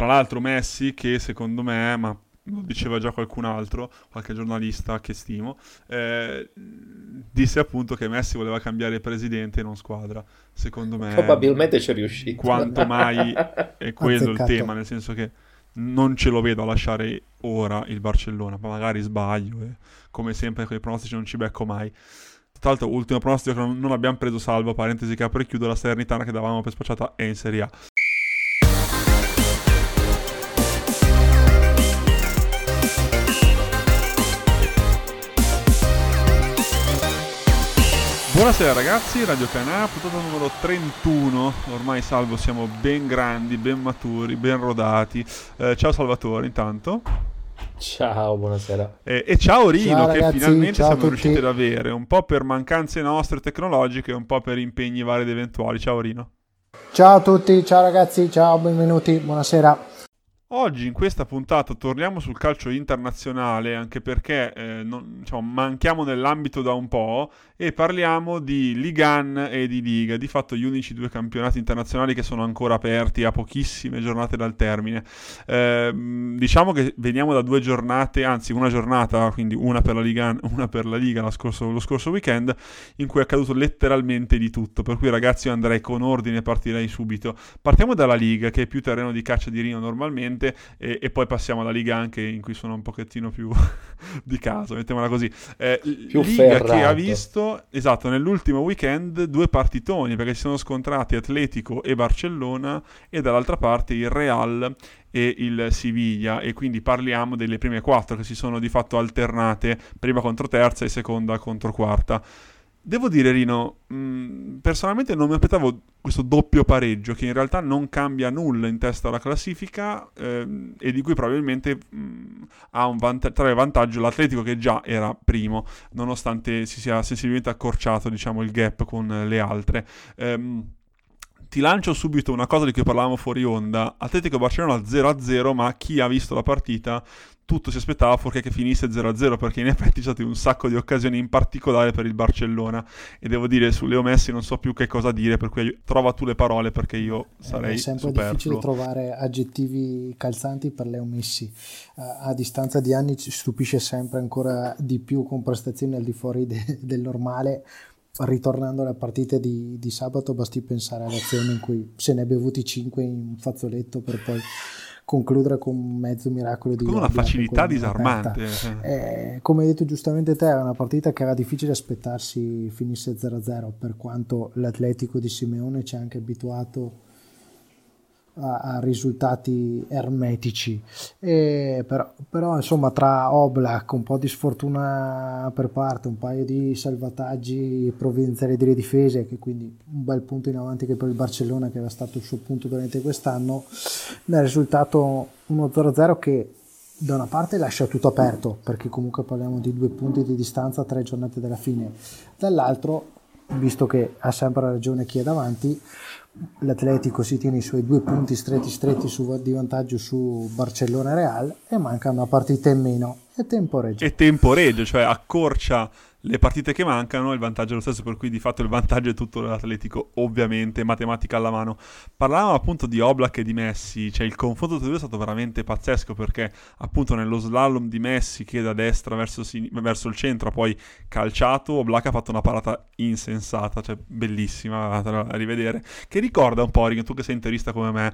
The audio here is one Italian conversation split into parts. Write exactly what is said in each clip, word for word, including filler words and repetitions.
Tra l'altro Messi, che secondo me, ma lo diceva già qualcun altro, qualche giornalista che stimo, eh, disse appunto che Messi voleva cambiare presidente e non squadra. Secondo me probabilmente ci è riuscito, quanto mai è quello il tema, nel senso che non ce lo vedo a lasciare ora il Barcellona, ma magari sbaglio, eh. Come sempre con i pronostici non ci becco mai. Tra l'altro ultimo pronostico che non abbiamo preso, salvo parentesi che apro e chiudo, la Salernitana che davamo per spacciata è in Serie A. Buonasera ragazzi, Radio Canà, puntata numero trentuno, ormai salvo siamo ben grandi, ben maturi, ben rodati. Eh, ciao Salvatore intanto. Ciao, buonasera. E, e ciao Rino, ciao, che ragazzi, finalmente siamo riusciti ad avere, un po' per mancanze nostre tecnologiche, un po' per impegni vari ed eventuali. Ciao Rino. Ciao a tutti, ciao ragazzi, ciao, benvenuti, buonasera. Oggi in questa puntata torniamo sul calcio internazionale, anche perché eh, non, diciamo, manchiamo nell'ambito da un po', e parliamo di Ligue uno e di Liga, di fatto gli unici due campionati internazionali che sono ancora aperti a pochissime giornate dal termine. Eh, diciamo che veniamo da due giornate, anzi una giornata, quindi una per la Ligue uno, una per la Liga lo scorso, lo scorso weekend, in cui è accaduto letteralmente di tutto, per cui ragazzi io andrei con ordine e partirei subito. Partiamo dalla Liga, che è più terreno di caccia di Rino normalmente, E, e poi passiamo alla Liga anche, in cui sono un pochettino più di caso, mettiamola così, eh, più Liga ferrato. Che ha visto, esatto, nell'ultimo weekend due partitoni, perché si sono scontrati Atletico e Barcellona, e dall'altra parte il Real e il Siviglia, e quindi parliamo delle prime quattro che si sono di fatto alternate, prima contro terza e seconda contro quarta. Devo dire Rino, mh, personalmente non mi aspettavo questo doppio pareggio, che in realtà non cambia nulla in testa alla classifica, ehm, e di cui probabilmente mh, ha un vanta- trae vantaggio l'Atletico, che già era primo, nonostante si sia sensibilmente accorciato, diciamo, il gap con le altre. Ehm, ti lancio subito una cosa di cui parlavamo fuori onda: Atletico-Barcellona zero a zero, ma chi ha visto la partita tutto si aspettava fuorché che finisse zero a zero, perché in effetti c'è stato un sacco di occasioni, in particolare per il Barcellona, e devo dire su Leo Messi non so più che cosa dire, per cui trova tu le parole, perché io sarei eh, è sempre superfluo. Difficile trovare aggettivi calzanti per Leo Messi, uh, a distanza di anni ci stupisce sempre ancora di più con prestazioni al di fuori de- del normale. Ritornando alla partita di, di sabato, basti pensare all'azione in cui se ne è bevuti cinque in un fazzoletto per poi concludere con un mezzo miracolo di con una facilità disarmante. Eh, come hai detto giustamente te, era una partita che era difficile aspettarsi finisse zero a zero, per quanto l'Atletico di Simeone ci ha anche abituato a, a risultati ermetici, e però, però insomma, tra Oblak, un po' di sfortuna per parte, un paio di salvataggi provvidenziali delle difese, che quindi un bel punto in avanti che per il Barcellona, che era stato il suo punto dolente quest'anno, nel risultato uno zero a zero che da una parte lascia tutto aperto, perché comunque parliamo di due punti di distanza a tre giornate dalla fine, dall'altro, visto che ha sempre ragione chi è davanti, l'Atletico si tiene i suoi due punti stretti stretti su, di vantaggio su Barcellona Real, e manca una partita in meno, e temporeggia. E temporeggia, cioè accorcia le partite che mancano, il vantaggio è lo stesso, per cui di fatto il vantaggio è tutto dell'Atletico, ovviamente, matematica alla mano. Parlavamo appunto di Oblak e di Messi, cioè il confronto tra i due è stato veramente pazzesco, perché appunto nello slalom di Messi, che da destra verso, sin- verso il centro poi calciato, Oblak ha fatto una parata insensata, cioè bellissima da rivedere, che ricorda un po', tu che sei interista come me,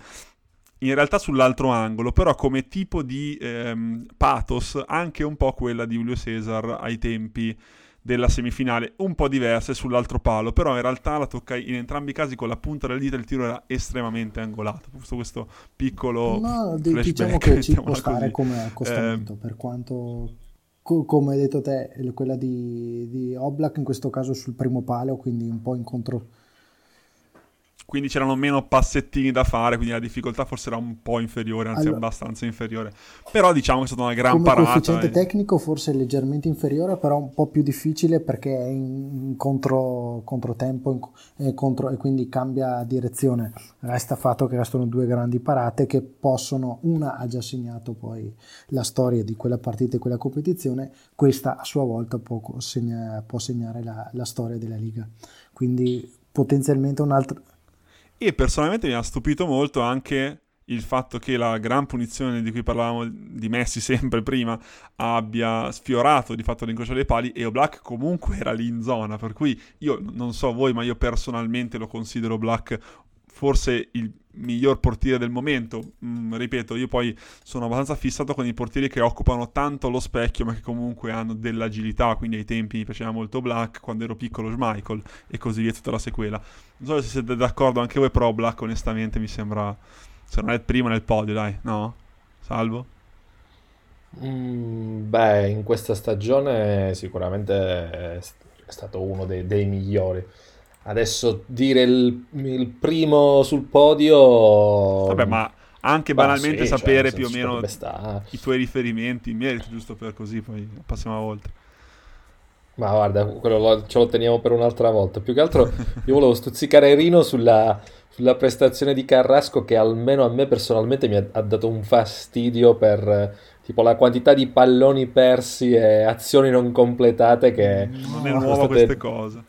in realtà sull'altro angolo, però come tipo di ehm, pathos anche un po' quella di Julio Cesar ai tempi della semifinale, un po' diverse sull'altro palo, però in realtà la tocca in entrambi i casi con la punta della dita, il tiro era estremamente angolato. Questo, questo piccolo no, flashback, diciamo che ci può stare come accostamento, eh, per quanto, come hai detto te, quella di, di Oblak in questo caso sul primo palo, quindi un po' incontro, quindi c'erano meno passettini da fare, quindi la difficoltà forse era un po' inferiore, anzi allora, abbastanza inferiore, però diciamo che è stata una gran come parata. Come coefficiente e... tecnico forse leggermente inferiore, però un po' più difficile, perché è in contro, controtempo in, eh, contro, e quindi cambia direzione. Resta fatto che restano due grandi parate che possono, una ha già segnato poi la storia di quella partita e quella competizione, questa a sua volta può, segna, può segnare la, la storia della Liga, quindi potenzialmente un altro. E personalmente mi ha stupito molto anche il fatto che la gran punizione di cui parlavamo di Messi sempre prima abbia sfiorato di fatto l'incrocio dei pali, e Oblak comunque era lì in zona, per cui io non so voi, ma io personalmente lo considero Oblak forse il miglior portiere del momento. Mm, ripeto, io poi sono abbastanza fissato con i portieri che occupano tanto lo specchio ma che comunque hanno dell'agilità, quindi ai tempi mi piaceva molto Black, quando ero piccolo Schmeichel e così via, tutta la sequela. Non so se siete d'accordo anche voi, però Black onestamente mi sembra, se non è il primo nel podio, dai, no? Salvo? Mm, beh, in questa stagione sicuramente è stato uno dei, dei migliori. Adesso dire il, il primo sul podio... Vabbè, ma anche banalmente sì, sapere, cioè, più o meno i tuoi riferimenti in merito, giusto per così, poi passiamo a volte. Ma guarda, quello lo, ce lo teniamo per un'altra volta. Più che altro io volevo stuzzicare Rino sulla, sulla prestazione di Carrasco, che almeno a me personalmente mi ha, ha dato un fastidio per... tipo la quantità di palloni persi e azioni non completate che... Non è nuova state... queste cose.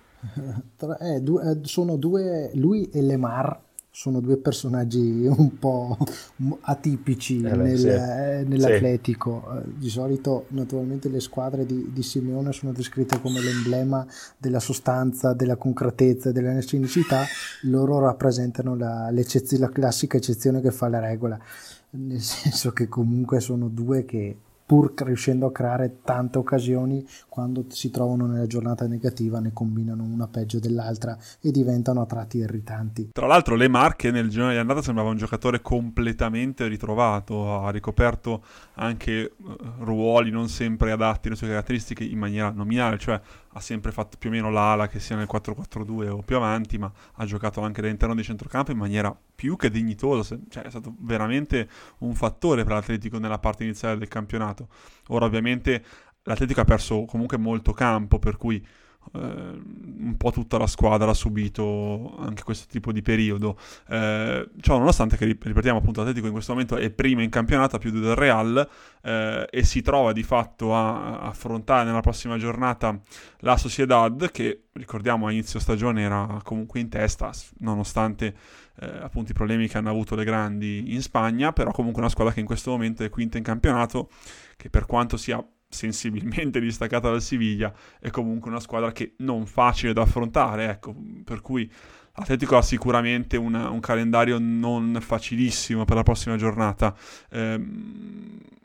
Tra, eh, due, sono due, lui e Lemar sono due personaggi un po' atipici eh, nel, sì. eh, nell'Atletico sì. Di solito naturalmente le squadre di, di Simeone sono descritte come l'emblema della sostanza, della concretezza, della cinicità. Loro rappresentano la, la classica eccezione che fa la regola, nel senso che comunque sono due che, pur riuscendo a creare tante occasioni, quando si trovano nella giornata negativa ne combinano una peggio dell'altra e diventano a tratti irritanti. Tra l'altro Lemar, che nel girone di andata sembrava un giocatore completamente ritrovato, ha ricoperto anche ruoli non sempre adatti alle sue caratteristiche in maniera nominale, cioè ha sempre fatto più o meno l'ala, che sia nel quattro quattro due o più avanti, ma ha giocato anche all'interno di centrocampo in maniera più che dignitosa, cioè è stato veramente un fattore per l'Atletico nella parte iniziale del campionato. Ora ovviamente l'Atletico ha perso comunque molto campo, per cui eh, un po' tutta la squadra ha subito anche questo tipo di periodo. Eh, ciò nonostante che, ripetiamo appunto, l'Atletico in questo momento è primo in campionato, più del Real, eh, e si trova di fatto a affrontare nella prossima giornata la Sociedad, che ricordiamo a inizio stagione era comunque in testa, nonostante eh, appunto i problemi che hanno avuto le grandi in Spagna, però comunque una squadra che in questo momento è quinta in campionato, che per quanto sia sensibilmente distaccata dal Siviglia è comunque una squadra che non facile da affrontare, ecco, per cui l'Atletico ha sicuramente una, un calendario non facilissimo per la prossima giornata. Eh,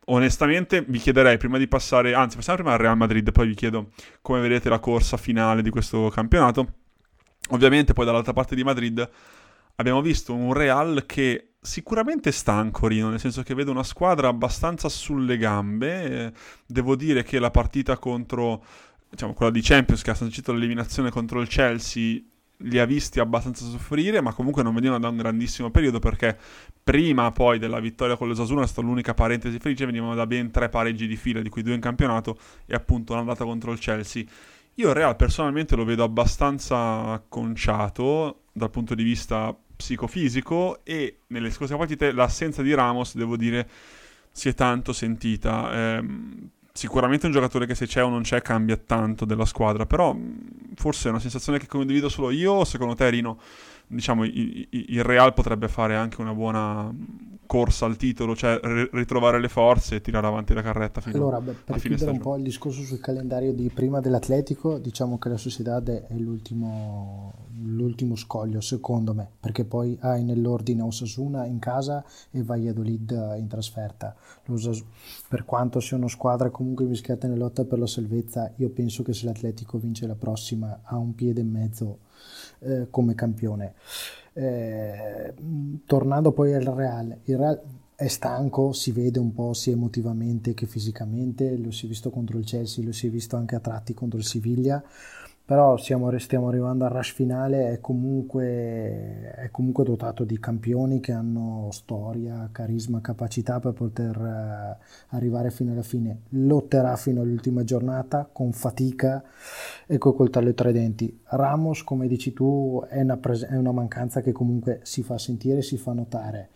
onestamente vi chiederei, prima di passare, anzi passiamo prima al Real Madrid, poi vi chiedo come vedete la corsa finale di questo campionato. Ovviamente poi dall'altra parte di Madrid abbiamo visto un Real che sicuramente stanco, Rino, nel senso che vedo una squadra abbastanza sulle gambe. Devo dire che la partita contro, diciamo, quella di Champions, che ha sancito l'eliminazione contro il Chelsea, li ha visti abbastanza soffrire, ma comunque non venivano da un grandissimo periodo, perché prima poi della vittoria con l'Osasuna, è stata l'unica parentesi felice, venivano da ben tre pareggi di fila, di cui due in campionato e appunto un'andata contro il Chelsea. Io il Real personalmente lo vedo abbastanza conciato dal punto di vista psicofisico, e nelle scorse partite l'assenza di Ramos, devo dire, si è tanto sentita. Eh, sicuramente un giocatore che se c'è o non c'è cambia tanto della squadra, però forse è una sensazione che condivido solo io, o secondo te, Rino, diciamo, i, i, il Real potrebbe fare anche una buona corsa al titolo, cioè r- ritrovare le forze e tirare avanti la carretta fino allora, beh, per a fine stagione. Un po' il discorso sul calendario di prima dell'Atletico, diciamo che la Sociedad è l'ultimo, l'ultimo scoglio secondo me, perché poi hai nell'ordine Osasuna in casa e Valladolid in trasferta. L'Osas- per quanto siano squadre comunque mischiate nella lotta per la salvezza, io penso che se l'Atletico vince la prossima ha un piede e mezzo eh, come campione. Eh, tornando poi al Real, il Real è stanco, si vede un po' sia emotivamente che fisicamente, lo si è visto contro il Chelsea, lo si è visto anche a tratti contro il Siviglia, però siamo, stiamo arrivando al rush finale, è comunque, è comunque dotato di campioni che hanno storia, carisma, capacità per poter arrivare fino alla fine. Lotterà fino all'ultima giornata con fatica e col coltello ai tre denti. Ramos, come dici tu, è una, pres- è una mancanza che comunque si fa sentire, si fa notare.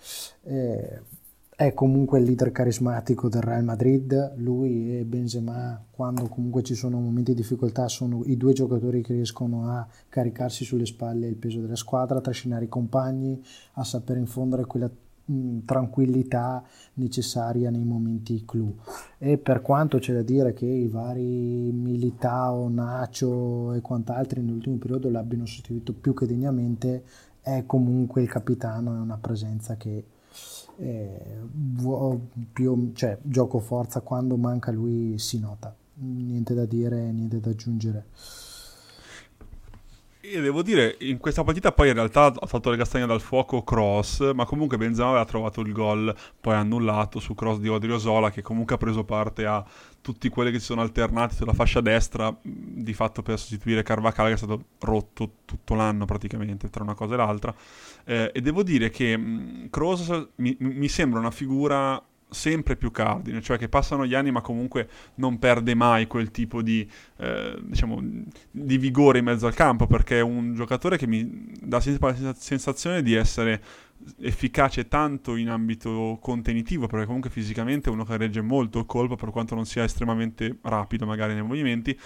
Eh, È comunque il leader carismatico del Real Madrid, lui e Benzema, quando comunque ci sono momenti di difficoltà, sono i due giocatori che riescono a caricarsi sulle spalle il peso della squadra, a trascinare i compagni, a saper infondere quella mh, tranquillità necessaria nei momenti clou. E per quanto c'è da dire che i vari Militao, Nacho e quant'altri nell'ultimo periodo l'abbiano sostituito più che degnamente, è comunque il capitano, è una presenza che eh, più, cioè, gioco forza, quando manca lui si nota. Niente da dire, niente da aggiungere. E devo dire, in questa partita poi in realtà ha fatto le castagne dal fuoco Kroos, ma comunque Benzema aveva trovato il gol poi annullato su cross di Odriozola, che comunque ha preso parte a tutti quelli che si sono alternati sulla fascia destra, di fatto per sostituire Carvacale, che è stato rotto tutto l'anno praticamente tra una cosa e l'altra. Eh, e devo dire che Kroos mi, mi sembra una figura sempre più cardine, cioè che passano gli anni ma comunque non perde mai quel tipo di eh, diciamo di vigore in mezzo al campo, perché è un giocatore che mi dà la sensazione di essere efficace tanto in ambito contenitivo, perché comunque fisicamente è uno che regge molto il colpo, per quanto non sia estremamente rapido magari nei movimenti,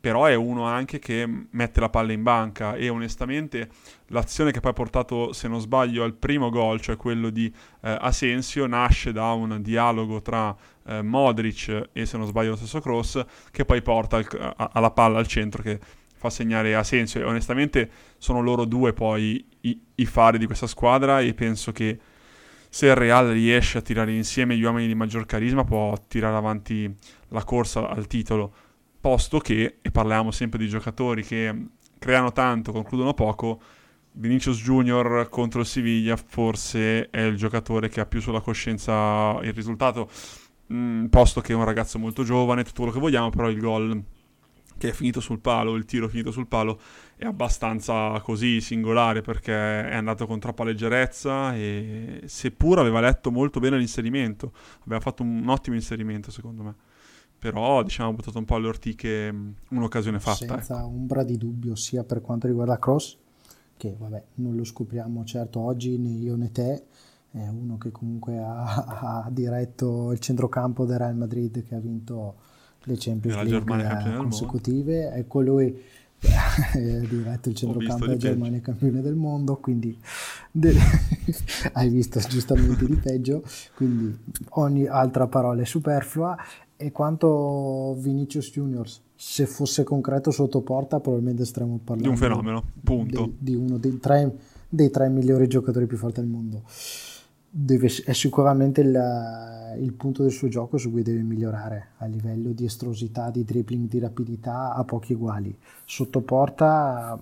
però è uno anche che mette la palla in banca. E onestamente l'azione che poi ha portato, se non sbaglio, al primo gol, cioè quello di eh, Asensio, nasce da un dialogo tra eh, Modric e, se non sbaglio, lo stesso Kroos, che poi porta il, a, alla palla al centro che fa segnare Asensio. E onestamente sono loro due poi i, i fari di questa squadra, e penso che se il Real riesce a tirare insieme gli uomini di maggior carisma può tirare avanti la corsa al titolo. Posto che, e parliamo sempre di giocatori che creano tanto, concludono poco, Vinicius Junior contro il Siviglia forse è il giocatore che ha più sulla coscienza il risultato, mm, posto che è un ragazzo molto giovane, tutto quello che vogliamo, però il gol che è finito sul palo, il tiro finito sul palo, è abbastanza così singolare, perché è andato con troppa leggerezza, e seppur aveva letto molto bene l'inserimento, aveva fatto un ottimo inserimento secondo me, però diciamo ha buttato un po' alle ortiche un'occasione fatta. Senza eh. ombra di dubbio, sia per quanto riguarda Kroos, che vabbè non lo scopriamo certo oggi né io né te, è uno che comunque ha, ha diretto il centrocampo del Real Madrid, che ha vinto le Champions League Germania, consecutive, ecco lui ha diretto il centrocampo della Germania campione del mondo, quindi de- hai visto giustamente di peggio, quindi ogni altra parola è superflua. E quanto Vinicius Junior, se fosse concreto sotto porta, probabilmente staremmo parlando di un fenomeno, punto. Di, di uno dei tre, dei tre migliori giocatori più forti al mondo. Deve, è sicuramente il, il punto del suo gioco su cui deve migliorare, a livello di estrosità, di dribbling, di rapidità, a pochi uguali. Sotto porta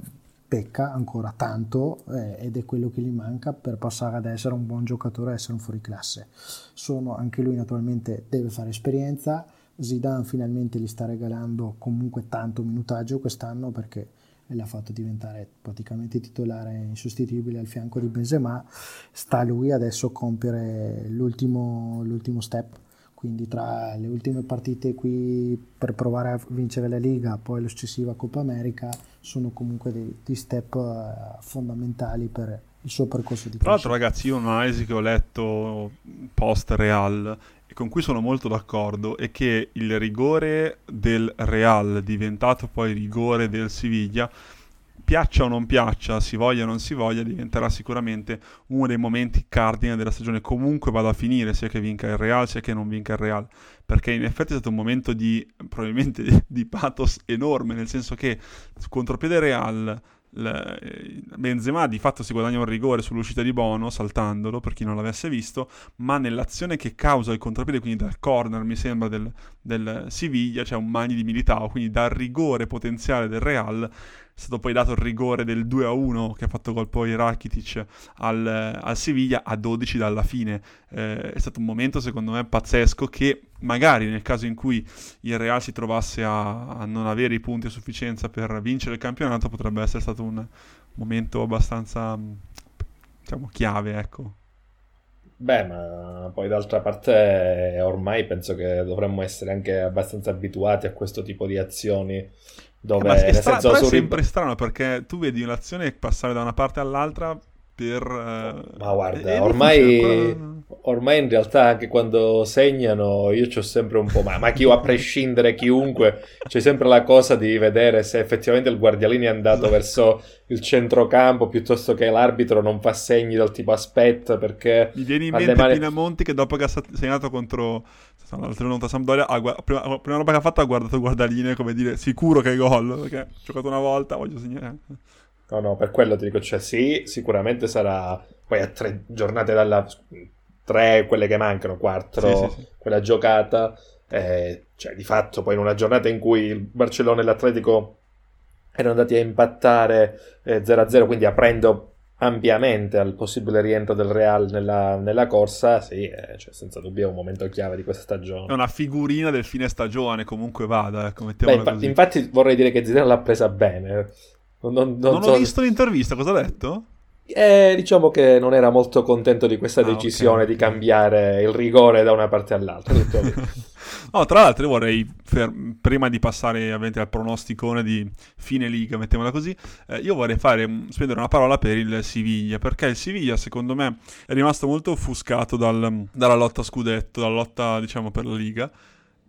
pecca ancora tanto, eh, ed è quello che gli manca per passare ad essere un buon giocatore, ad essere un fuoriclasse. Sono, anche lui naturalmente deve fare esperienza, Zidane finalmente gli sta regalando comunque tanto minutaggio quest'anno, perché l'ha fatto diventare praticamente titolare insostituibile al fianco di Benzema, sta lui adesso a compiere l'ultimo, l'ultimo step, quindi tra le ultime partite qui per provare a vincere la Liga, poi la successiva Coppa America, sono comunque dei step fondamentali per il suo percorso di crescita. Tra l'altro, ragazzi, io un'analisi che ho letto post Real e con cui sono molto d'accordo è che il rigore del Real, diventato poi rigore del Siviglia, piaccia o non piaccia, si voglia o non si voglia, diventerà sicuramente uno dei momenti cardine della stagione, comunque vada a finire, sia che vinca il Real sia che non vinca il Real, perché in effetti è stato un momento di probabilmente di pathos enorme, nel senso che contropiede Real, Benzema di fatto si guadagna un rigore sull'uscita di Bono saltandolo, per chi non l'avesse visto, ma nell'azione che causa il contropiede, quindi dal corner mi sembra del, del Siviglia, c'è cioè un mani di Militao, quindi dal rigore potenziale del Real è stato poi dato il rigore del due a uno che ha fatto gol poi Rakitic al, al Siviglia a dodici dalla fine. Eh, è stato un momento secondo me pazzesco, che magari nel caso in cui il Real si trovasse a, a non avere i punti a sufficienza per vincere il campionato, potrebbe essere stato un momento abbastanza, diciamo, chiave, ecco. Beh, ma poi d'altra parte ormai penso che dovremmo essere anche abbastanza abituati a questo tipo di azioni. Dove, eh, ma è, stra- senso, è sempre rib- strano, perché tu vedi l'azione passare da una parte all'altra per... Ma guarda, ormai, ancora... ormai in realtà anche quando segnano io c'ho sempre un po', ma, ma chi, a prescindere chiunque, c'è sempre la cosa di vedere se effettivamente il Guardiolini è andato verso il centrocampo piuttosto che l'arbitro non fa segni del tipo aspetta perché... Mi viene in mente mani... Pinamonti che dopo che ha segnato contro... l'altra Sampdoria, ah, guarda, prima, prima roba che ha fatto ha guardato il Guardaline come dire sicuro che è gol, perché ho giocato una volta, voglio segnare. No no, per quello ti dico, cioè sì, sicuramente sarà poi a tre giornate dalla tre quelle che mancano, quattro sì, sì, sì. Quella giocata, eh, cioè di fatto poi in una giornata in cui il Barcellona e l'Atletico erano andati a impattare eh, zero a zero, quindi aprendo ampiamente al possibile rientro del Real nella, nella corsa, sì, eh, cioè senza dubbio è un momento chiave di questa stagione. È una figurina del fine stagione, comunque vada, ecco, mettiamola Beh, infa- così. Infatti vorrei dire che Zidane l'ha presa bene. Non, non, non, non so... ho visto l'intervista, cosa ha detto? Eh, diciamo che non era molto contento di questa ah, decisione okay. di cambiare il rigore da una parte all'altra. No, tra l'altro vorrei, ferm- prima di passare ovviamente al pronosticone di fine Liga, mettiamola così, eh, io vorrei fare, spendere una parola per il Siviglia, perché il Siviglia secondo me è rimasto molto offuscato dal, dalla lotta scudetto, dalla lotta diciamo per la Liga,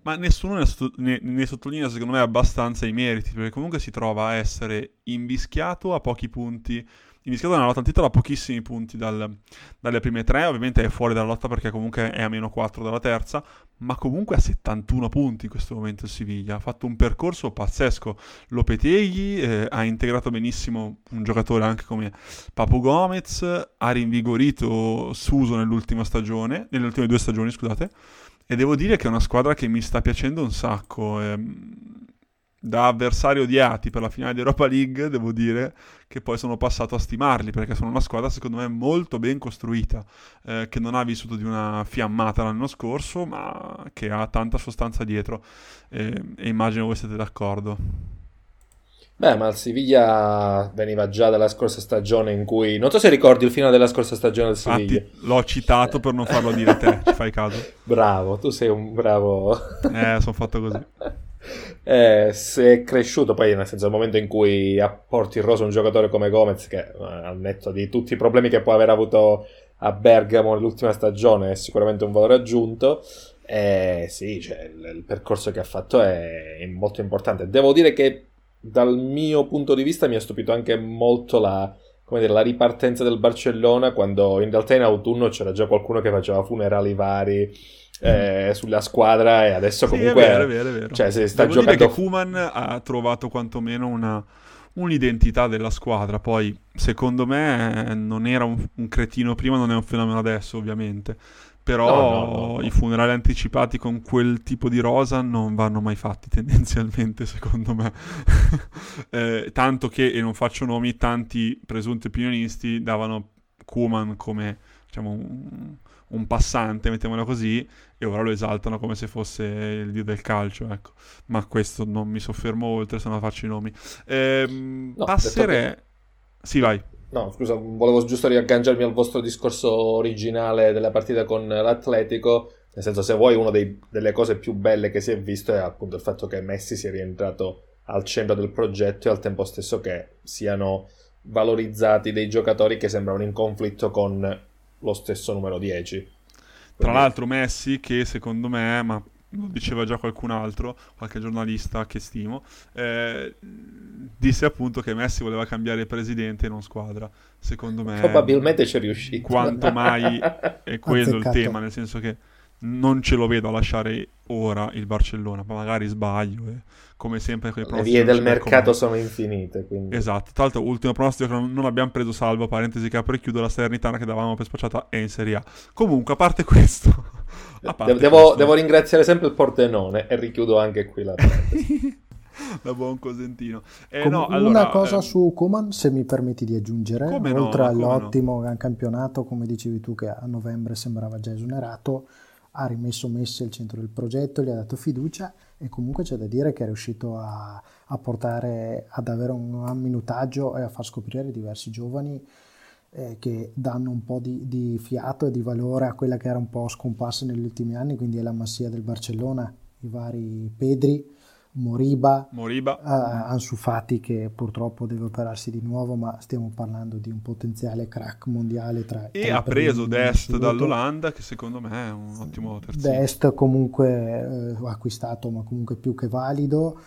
ma nessuno ne, ne, ne sottolinea secondo me abbastanza i meriti, perché comunque si trova a essere imbischiato a pochi punti, invischiato nella lotta al titolo a pochissimi punti dal, dalle prime tre, ovviamente è fuori dalla lotta perché comunque è a meno quattro dalla terza, ma comunque ha settantuno punti in questo momento il Siviglia, ha fatto un percorso pazzesco, Lopetegui eh, ha integrato benissimo un giocatore anche come Papu Gomez, ha rinvigorito Suso nell'ultima stagione, nelle ultime due stagioni scusate, e devo dire che è una squadra che mi sta piacendo un sacco, ehm... da avversari odiati per la finale di Europa League devo dire che poi sono passato a stimarli perché sono una squadra secondo me molto ben costruita eh, che non ha vissuto di una fiammata l'anno scorso ma che ha tanta sostanza dietro eh, e immagino voi siete d'accordo. Beh, ma il Siviglia veniva già dalla scorsa stagione in cui... Non so se ricordi il finale della scorsa stagione del Siviglia. Infatti, l'ho citato per non farlo dire a te, ci fai caso. Bravo, tu sei un bravo... Eh, sono fatto così. Eh, si è cresciuto poi, nel senso, al momento in cui apporti in rosa un giocatore come Gomez, che al netto di tutti i problemi che può aver avuto a Bergamo nell'ultima stagione, è sicuramente un valore aggiunto. Eh, sì, cioè, il, il percorso che ha fatto è molto importante. Devo dire che dal mio punto di vista mi ha stupito anche molto la, come dire, la ripartenza del Barcellona, quando in realtà in autunno c'era già qualcuno che faceva funerali vari eh, sulla squadra e adesso comunque sì, è vero, è vero, è vero. Cioè, si sta Devo giocando... dire che Koeman ha trovato quantomeno una, un'identità della squadra, poi secondo me non era un, un cretino prima, non è un fenomeno adesso ovviamente, però no, no, no, no. I funerali anticipati con quel tipo di rosa non vanno mai fatti tendenzialmente secondo me eh, tanto che, e non faccio nomi, tanti presunti opinionisti davano Koeman come diciamo un, un passante, mettiamola così, e ora lo esaltano come se fosse il dio del calcio, ecco. Ma questo non mi soffermo oltre, se no faccio i nomi eh, no, passerei che... sì vai No, scusa, volevo giusto riagganciarmi al vostro discorso originale della partita con l'Atletico, nel senso, se vuoi, una delle cose più belle che si è visto è appunto il fatto che Messi sia rientrato al centro del progetto e al tempo stesso che siano valorizzati dei giocatori che sembrano in conflitto con lo stesso numero dieci. Quindi... Tra l'altro Messi che secondo me, ma lo diceva già qualcun altro, qualche giornalista che stimo, eh, disse appunto che Messi voleva cambiare presidente e non squadra. Secondo me probabilmente ci è riuscito, quanto mai è quello il tema, nel senso che non ce lo vedo a lasciare ora il Barcellona, ma magari sbaglio, eh. Come sempre le vie del mercato sono infinite, quindi. Esatto, tra l'altro ultimo pronostico che non abbiamo preso, salvo parentesi che apro e chiudo, la Salernitana che davamo per spacciata è in Serie A. Comunque, a parte questo, a parte devo, questo... devo ringraziare sempre il Pordenone e richiudo anche qui la parte da buon cosentino. Eh, Com- no, una allora, cosa ehm... su Koeman, se mi permetti di aggiungere, come oltre no, all'ottimo no. campionato, come dicevi tu, che a novembre sembrava già esonerato, ha rimesso Messi al centro del progetto, gli ha dato fiducia e comunque c'è da dire che è riuscito a, a portare ad avere un minutaggio e a far scoprire diversi giovani eh, che danno un po' di, di fiato e di valore a quella che era un po' scomparsa negli ultimi anni, quindi è la massia del Barcellona, i vari Pedri, Moriba, Moriba. Uh, Ansu Fati, che purtroppo deve operarsi di nuovo, ma stiamo parlando di un potenziale crack mondiale. Tra, e tra ha preso Dest dall'Olanda, che secondo me è un ottimo terzino. Dest comunque uh, acquistato, ma comunque più che valido.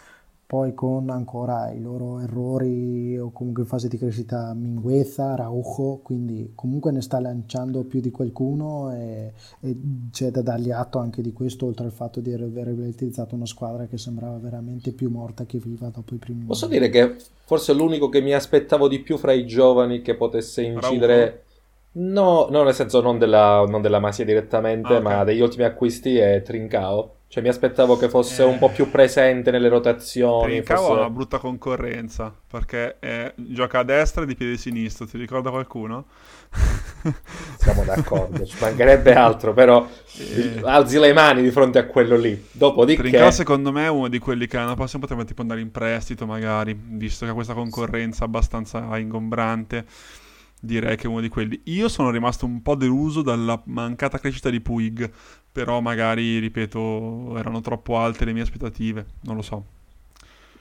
Poi con ancora i loro errori o comunque in fase di crescita Mingueza, Araújo, quindi comunque ne sta lanciando più di qualcuno e, e c'è da dargli atto anche di questo, oltre al fatto di aver realizzato una squadra che sembrava veramente più morta che viva dopo i primi Posso anni. Dire che forse l'unico che mi aspettavo di più fra i giovani che potesse incidere, no, no, nel senso non della, non della Masia direttamente, ah, okay. ma degli ultimi acquisti è Trincao. Cioè mi aspettavo che fosse eh, un po' più presente nelle rotazioni. Trincao fosse... ha una brutta concorrenza, perché eh, gioca a destra e di piede sinistro, ti ricorda qualcuno? Siamo d'accordo, ci mancherebbe altro, però eh... alzi le mani di fronte a quello lì. Dopodiché... Trincao secondo me è uno di quelli che hanno prossima potrebbe tipo andare in prestito magari, visto che ha questa concorrenza abbastanza ingombrante. Direi che è uno di quelli. Io sono rimasto un po' deluso dalla mancata crescita di Puig, però magari, ripeto, erano troppo alte le mie aspettative, non lo so.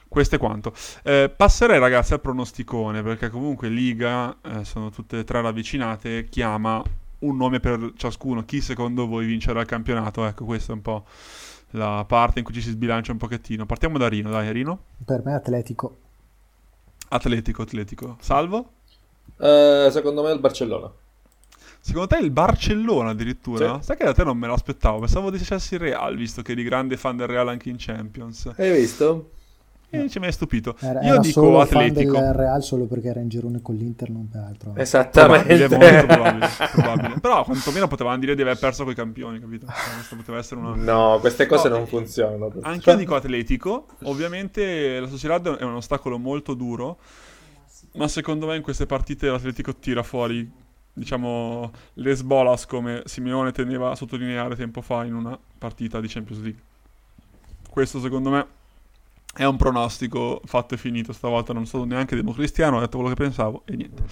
Questo è quanto. Eh, passerei ragazzi al pronosticone, perché comunque Liga, eh, sono tutte e tre ravvicinate, chiama un nome per ciascuno. Chi secondo voi vincerà il campionato? Ecco, questa è un po' la parte in cui ci si sbilancia un pochettino. Partiamo da Rino, dai Rino. Per me Atletico. Atletico, Atletico. Salvo? Uh, secondo me il Barcellona. Secondo te il Barcellona addirittura? Sì. Sai che da te non me l'aspettavo, pensavo dicessi il Real, visto che eri grande fan del Real anche in Champions. Hai visto? E no. Ci mi hai stupito. Era, Io era dico solo Atletico. Fan del Real solo perché era in girone con l'Inter, non per altro. Esattamente. Probabile, molto probabile, probabile. Però quantomeno potevano dire di aver perso coi campioni, capito? Questo poteva essere una... No, queste cose no, non funzionano. Anche io dico Atletico. Ovviamente la Sociedad è un ostacolo molto duro, ma secondo me in queste partite l'Atletico tira fuori, diciamo, les bolas, come Simeone teneva a sottolineare tempo fa in una partita di Champions League. Questo secondo me è un pronostico fatto e finito, stavolta non sono neanche democristiano, ho detto quello che pensavo e niente.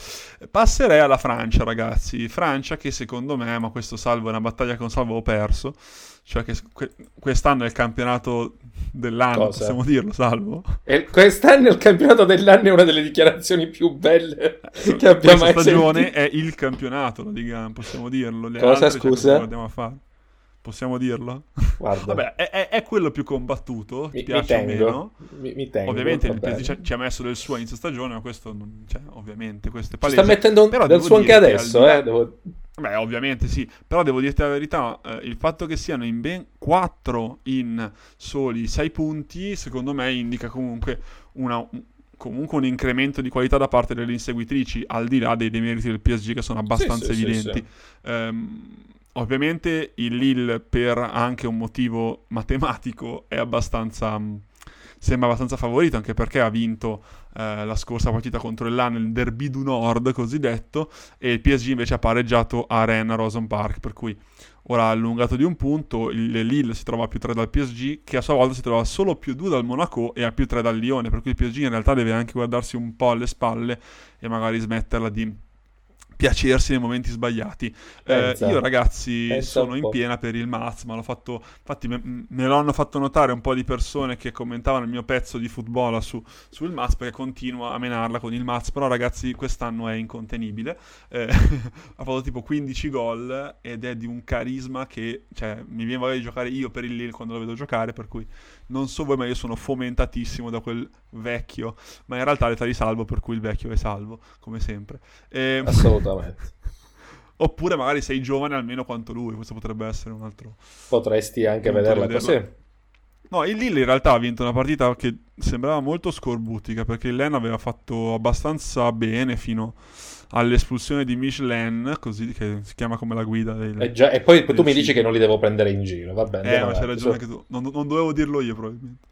Passerei alla Francia, ragazzi. Francia che secondo me, ma questo salvo è una battaglia con Salvo ho perso, cioè che que- quest'anno è il campionato dell'anno. Cosa? Possiamo dirlo, Salvo? E quest'anno è il campionato dell'anno è una delle dichiarazioni più belle eh, che abbiamo mai sentito. Questa stagione è il campionato, lo diga, possiamo dirlo. Le Cosa, altre, scusa? Cioè, andiamo a fare? Possiamo dirlo? Guarda. Vabbè, è, è, è quello più combattuto, ti mi, piace o meno. Mi, mi tengo, ovviamente il P S G ci ha messo del suo inizio stagione, ma questo non, cioè, ovviamente questo è palese. Sta mettendo un, del suo anche adesso, là, eh, devo... Beh, ovviamente sì, però devo dirti la verità, eh, il fatto che siano in ben quattro in soli sei punti, secondo me indica comunque una... comunque un incremento di qualità da parte delle inseguitrici, al di là dei demeriti del P S G che sono abbastanza sì, evidenti. Sì, sì, sì. Um, Ovviamente il Lille, per anche un motivo matematico, è abbastanza, sembra abbastanza favorito, anche perché ha vinto eh, la scorsa partita contro il Lille, il derby du Nord cosiddetto, e il P S G invece ha pareggiato a Rennes, a Rosen Park, per cui ora ha allungato di un punto, il Lille si trova a più tre dal P S G, che a sua volta si trova solo più due dal Monaco e a più tre dal Lione, per cui il P S G in realtà deve anche guardarsi un po' alle spalle e magari smetterla di... piacersi nei momenti sbagliati. Pensa, eh, io ragazzi sono in piena per il Maz, ma l'ho fatto, infatti me, me l'hanno fatto notare un po' di persone che commentavano il mio pezzo di football su sul Maz, perché continua a menarla con il Maz, però ragazzi quest'anno è incontenibile, eh, ha fatto tipo quindici gol ed è di un carisma che, cioè, mi viene voglia di giocare io per il Lille quando lo vedo giocare, per cui non so voi, ma io sono fomentatissimo da quel vecchio, ma in realtà l'età di Salvo, per cui il vecchio è Salvo come sempre, eh, assolutamente. Oppure magari sei giovane almeno quanto lui, questo potrebbe essere un altro, potresti anche vederla così. No, il Lille in realtà ha vinto una partita che sembrava molto scorbutica, perché il Len aveva fatto abbastanza bene fino all'espulsione di Michelin, così che si chiama come la guida del, e, già, e poi tu mi dici che non li devo prendere in giro, va bene, eh, ma c'è ragione, so. Che tu non, non dovevo dirlo io probabilmente.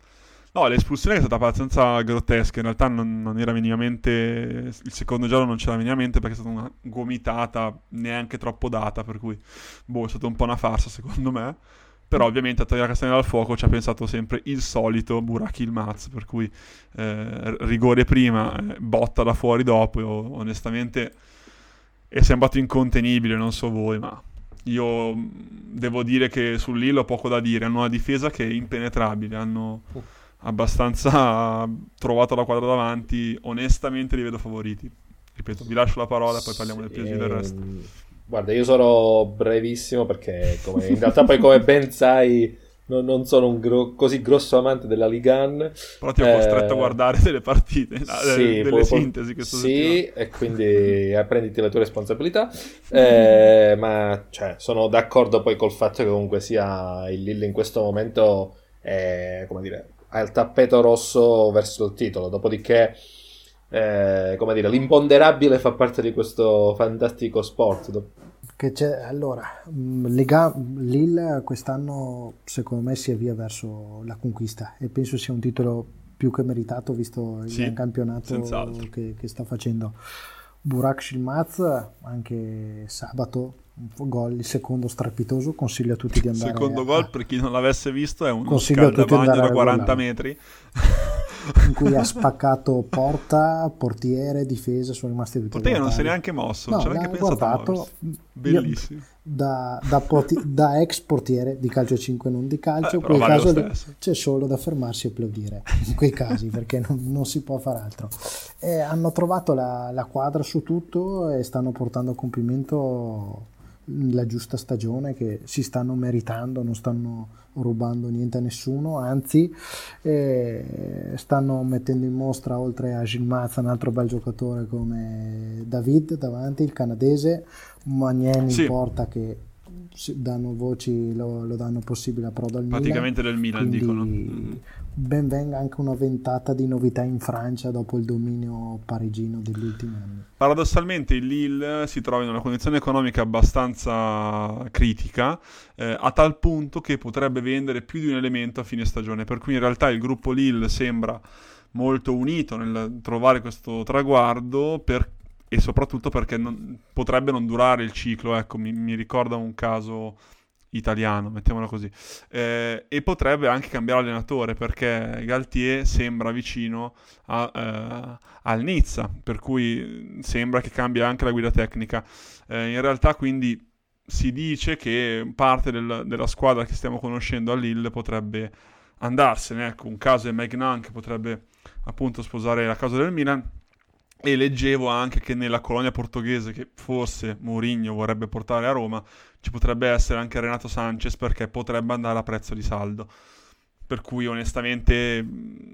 No, l'espulsione è stata abbastanza grottesca, in realtà non, non era minimamente, il secondo giallo non c'era minimamente, perché è stata una gomitata neanche troppo data, per cui boh, è stata un po' una farsa secondo me, però ovviamente a togliere la castagna dal fuoco ci ha pensato sempre il solito Burak Yılmaz, per cui eh, rigore prima, botta da fuori dopo, io, onestamente è sembrato incontenibile, non so voi, ma... Io devo dire che sul Lille ho poco da dire, hanno una difesa che è impenetrabile, hanno... abbastanza trovato la quadra davanti, onestamente li vedo favoriti. Ripeto, vi lascio la parola, poi parliamo sì, del P S G del resto. Guarda, io sono brevissimo perché come, in realtà poi come ben sai no, non sono un gro- così grosso amante della Ligue uno. Però ti ho eh, costretto a guardare delle partite, sì, delle po- sintesi che sto sì, settimana. E quindi prenditi le tue responsabilità. Eh, ma cioè, sono d'accordo poi col fatto che comunque sia il Lille in questo momento è, come dire, ha il tappeto rosso verso il titolo, dopodiché eh, come dire, l'imponderabile fa parte di questo fantastico sport che c'è. Allora, Liga, Lille quest'anno secondo me si avvia verso la conquista e penso sia un titolo più che meritato visto il sì, campionato che, che sta facendo. Burak Yılmaz anche sabato gol, il secondo strepitoso, consiglio a tutti di andare secondo a... gol per chi non l'avesse visto, è un scaldabagno da quaranta metri in cui ha spaccato porta, portiere, difesa, sono rimasti tutti portiere non si è neanche mosso, no, c'era anche pensato, bellissimo. Io, da, da, porti, da ex portiere di calcio cinque, non di calcio, eh, in quel vale caso lì, c'è solo da fermarsi e applaudire in quei casi perché non, non si può far altro. E hanno trovato la, la quadra su tutto e stanno portando a compimento la giusta stagione che si stanno meritando, non stanno rubando niente a nessuno, anzi eh, stanno mettendo in mostra, oltre a Yılmaz, un altro bel giocatore come David davanti, il canadese, Magnan sì. in porta, che danno voci, lo, lo danno possibile a pro dal Milan, praticamente del Milan, dicono. Ben venga anche una ventata di novità in Francia dopo il dominio parigino degli ultimi anni. Paradossalmente il Lille si trova in una condizione economica abbastanza critica, eh, a tal punto che potrebbe vendere più di un elemento a fine stagione, per cui in realtà il gruppo Lille sembra molto unito nel trovare questo traguardo, per e soprattutto perché non, potrebbe non durare il ciclo, ecco, mi, mi ricorda un caso italiano, mettiamola così, eh, e potrebbe anche cambiare allenatore perché Galtier sembra vicino a, eh, al Nizza, per cui sembra che cambia anche la guida tecnica, eh, in realtà. Quindi si dice che parte del, della squadra che stiamo conoscendo a Lille potrebbe andarsene, ecco. Un caso è Magnan, che potrebbe appunto sposare la causa del Milan, e leggevo anche che nella colonia portoghese che forse Mourinho vorrebbe portare a Roma ci potrebbe essere anche Renato Sanchez, perché potrebbe andare a prezzo di saldo, per cui onestamente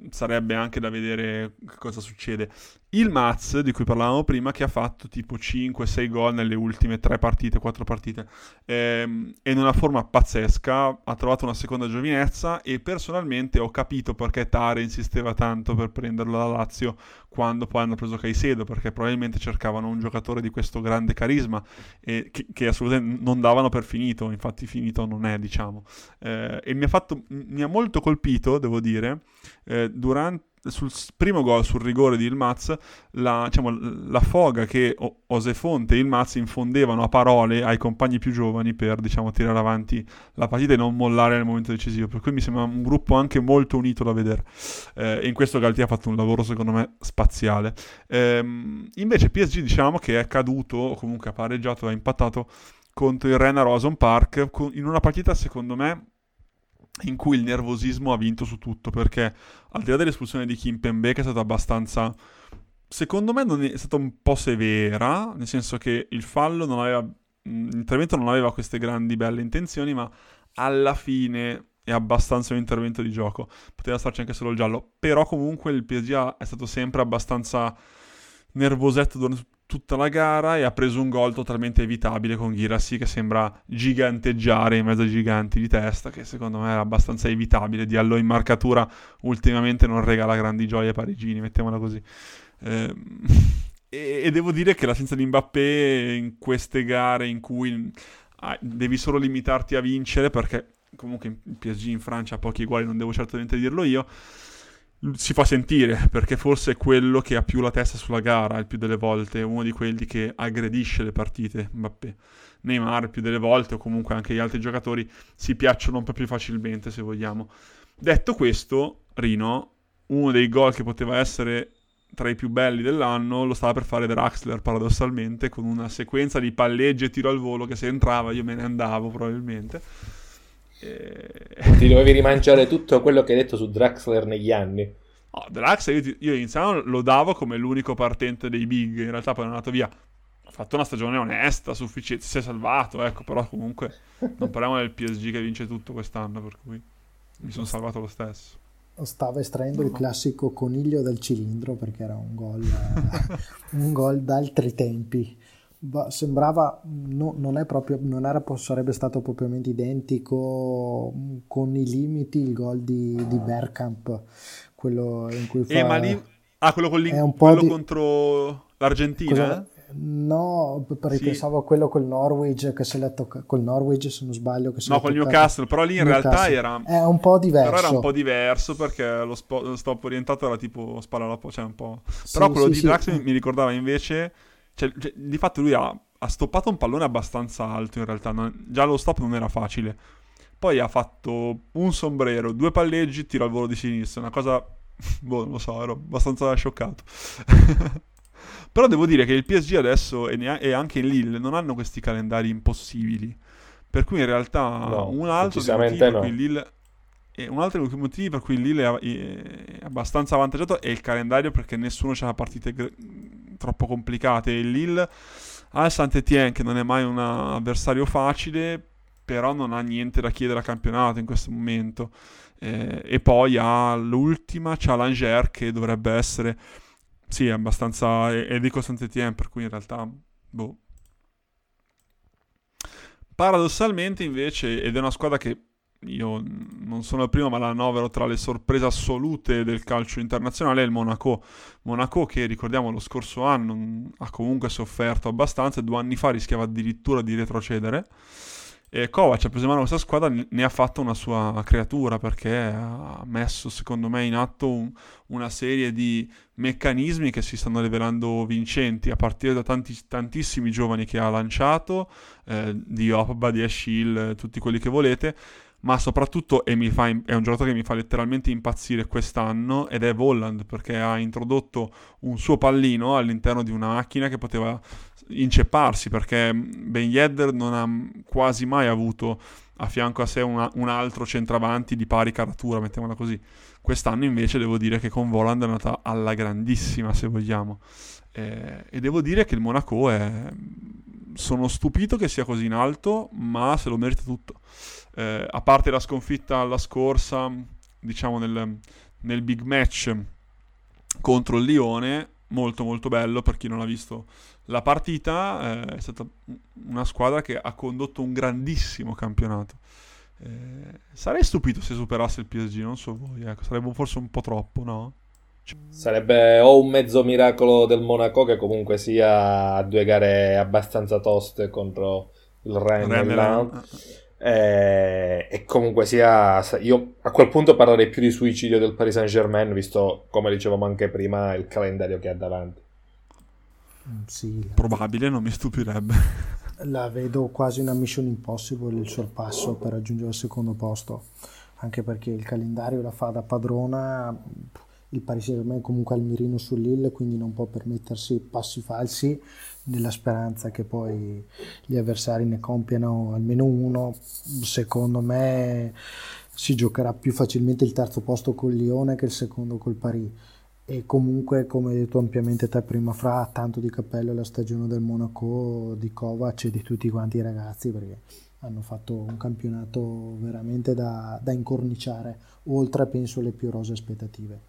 sarebbe anche da vedere che cosa succede. Il Maz, di cui parlavamo prima, che ha fatto tipo cinque sei gol nelle ultime tre partite, quattro partite, ehm, è in una forma pazzesca, ha trovato una seconda giovinezza, e personalmente ho capito perché Tare insisteva tanto per prenderlo da Lazio quando poi hanno preso Caicedo, perché probabilmente cercavano un giocatore di questo grande carisma e che, che assolutamente non davano per finito, infatti finito non è, diciamo, eh, e mi ha fatto, mi ha molto colpito, devo dire, eh, durante sul primo gol, sul rigore di Yılmaz, la, diciamo, la foga che Osefonte e Yılmaz infondevano a parole ai compagni più giovani per, diciamo, tirare avanti la partita e non mollare nel momento decisivo, per cui mi sembra un gruppo anche molto unito da vedere, eh, e in questo Galtier ha fatto un lavoro secondo me spaziale. Ehm, invece P S G, diciamo che è caduto, o comunque ha pareggiato, ha impattato contro il Rennes a Rosen Park in una partita secondo me in cui il nervosismo ha vinto su tutto, perché al di là dell'espulsione di Kimpembe, che è stata abbastanza, secondo me non è stata un po' severa, nel senso che il fallo non aveva, l'intervento non aveva queste grandi belle intenzioni, ma alla fine è abbastanza un intervento di gioco, poteva starci anche solo il giallo, però comunque il P S G è stato sempre abbastanza nervosetto durante tutta la gara e ha preso un gol totalmente evitabile con Girassi, che sembra giganteggiare in mezzo ai giganti di testa, che secondo me era abbastanza evitabile. Diallo in marcatura ultimamente non regala grandi gioie ai parigini, mettiamola così, eh, e, e devo dire che l'assenza di Mbappé in queste gare in cui ah, devi solo limitarti a vincere, perché comunque il P S G in Francia ha pochi uguali, non devo certamente dirlo io, si fa sentire, perché forse è quello che ha più la testa sulla gara il più delle volte, è uno di quelli che aggredisce le partite. Mbappé, Neymar più delle volte, o comunque anche gli altri giocatori, si piacciono un po' più facilmente, se vogliamo. Detto questo, Rino, uno dei gol che poteva essere tra i più belli dell'anno lo stava per fare Draxler, paradossalmente, con una sequenza di palleggi e tiro al volo che se entrava io me ne andavo probabilmente. Eh... Ti dovevi rimangiare tutto quello che hai detto su Draxler negli anni. Oh, Draxler io, io inizialmente lo davo come l'unico partente dei big, in realtà poi è andato via. Ha fatto una stagione onesta, sufficiente, si è salvato, ecco, però comunque non parliamo del P S G che vince tutto quest'anno, per cui mi sono salvato lo stesso. Stava estraendo no. il classico coniglio dal cilindro, perché era un gol eh, un gol d'altri tempi. Ba- sembrava no, non è proprio non era, sarebbe stato propriamente identico con i limiti il gol di, di Bergkamp, quello in cui fa eh, ma lì, ah, quello, con lì, un po quello di... contro l'Argentina. No, ripensavo sì. a quello col Norwich che se l'ha toccato col Norwich se non sbaglio che se no col Newcastle, però lì in Newcastle. realtà era è un po' diverso, però era un po' diverso perché lo spo- stop orientato era tipo spara la po- cioè un po', però sì, quello sì, di Drax sì. mi ricordava invece cioè, cioè, di fatto lui ha, ha stoppato un pallone abbastanza alto, in realtà non, già lo stop non era facile, poi ha fatto un sombrero, due palleggi, tiro al volo di sinistra, una cosa boh, non lo so, ero abbastanza scioccato. Però devo dire che il P S G adesso e, neanche, e anche il Lille non hanno questi calendari impossibili, per cui in realtà no, un altro dei motivi no. per cui Lille, e un altro dei motivi per cui il Lille è, è abbastanza avvantaggiato è il calendario, perché nessuno c'ha partite gr- troppo complicate. Il Lille ha il Saint-Étienne che non è mai un avversario facile, però non ha niente da chiedere a campionato in questo momento, eh, e poi ha l'ultima, c'ha l'Angers che dovrebbe essere sì, è abbastanza... è di Saint-Étienne, per cui in realtà... boh. Paradossalmente, invece, ed è una squadra che io non sono il primo, ma la annovero tra le sorprese assolute del calcio internazionale, è il Monaco. Monaco che, ricordiamo, lo scorso anno ha comunque sofferto abbastanza, due anni fa rischiava addirittura di retrocedere. E Kovac ha preso in mano questa squadra, ne ha fatto una sua creatura, perché ha messo secondo me in atto un, una serie di meccanismi che si stanno rivelando vincenti, a partire da tanti, tantissimi giovani che ha lanciato, eh, di Opba, di Ashill, tutti quelli che volete, ma soprattutto e mi fa, è un giocatore che mi fa letteralmente impazzire quest'anno, ed è Volland, perché ha introdotto un suo pallino all'interno di una macchina che poteva incepparsi, perché Ben Yedder non ha quasi mai avuto a fianco a sé una, un altro centravanti di pari caratura, mettiamola così. Quest'anno invece devo dire che con Volland è andata alla grandissima, se vogliamo, eh, e devo dire che il Monaco è... sono stupito che sia così in alto, ma se lo merita tutto, eh, a parte la sconfitta la scorsa, diciamo nel, nel big match contro il Lione, molto molto bello per chi non l'ha visto la partita, eh, è stata una squadra che ha condotto un grandissimo campionato. Eh, sarei stupito se superasse il P S G, non so voi, ecco, sarebbe forse un po' troppo, no? C- sarebbe o un mezzo miracolo del Monaco, che comunque sia a due gare abbastanza toste contro il Rennes, eh, e comunque sia io a quel punto parlerei più di suicidio del Paris Saint-Germain, visto, come dicevamo anche prima, il calendario che ha davanti. Sì, probabile, non mi stupirebbe. La vedo quasi una mission impossible il sorpasso per raggiungere il secondo posto, anche perché il calendario la fa da padrona. Il Paris Saint-Germain comunque ha il mirino sul Lille, quindi non può permettersi passi falsi, nella speranza che poi gli avversari ne compiano almeno uno. Secondo me si giocherà più facilmente il terzo posto col Lione che il secondo col Paris. E comunque, come hai detto ampiamente te prima, fra tanto di cappello la stagione del Monaco, di Kovac e di tutti quanti i ragazzi, perché hanno fatto un campionato veramente da, da incorniciare, oltre penso le più rose aspettative.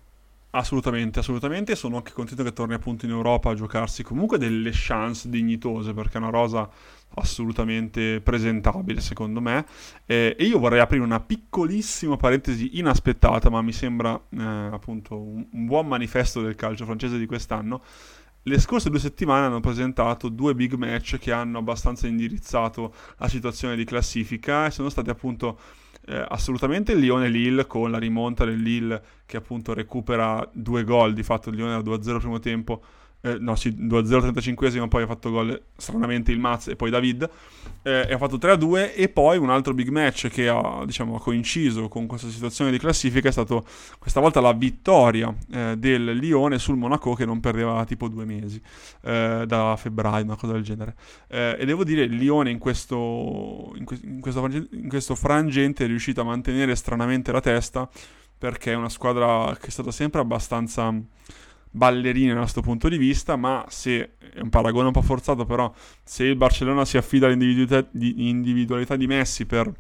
Assolutamente, assolutamente, sono anche contento che torni appunto in Europa a giocarsi comunque delle chance dignitose, perché è una rosa assolutamente presentabile secondo me, eh, e io vorrei aprire una piccolissima parentesi inaspettata, ma mi sembra eh, appunto un, un buon manifesto del calcio francese di quest'anno. Le scorse due settimane hanno presentato due big match che hanno abbastanza indirizzato la situazione di classifica, e sono stati appunto eh, assolutamente Lione-Lille, con la rimonta del Lille che appunto recupera due gol, di fatto il Lione era due a zero primo tempo, eh, no sì, due a zero trentacinquesimo, poi ha fatto gol stranamente il Maz e poi David, eh, e ha fatto tre a due. E poi un altro big match che ha, diciamo, coinciso con questa situazione di classifica è stato questa volta la vittoria eh, del Lione sul Monaco, che non perdeva tipo due mesi eh, da febbraio, una cosa del genere, eh, e devo dire il Lione in questo, in, que- in, questo in questo frangente è riuscito a mantenere stranamente la testa, perché è una squadra che è stata sempre abbastanza ballerina da questo punto di vista. Ma se è un paragone un po' forzato, però se il Barcellona si affida all'individualità di Messi per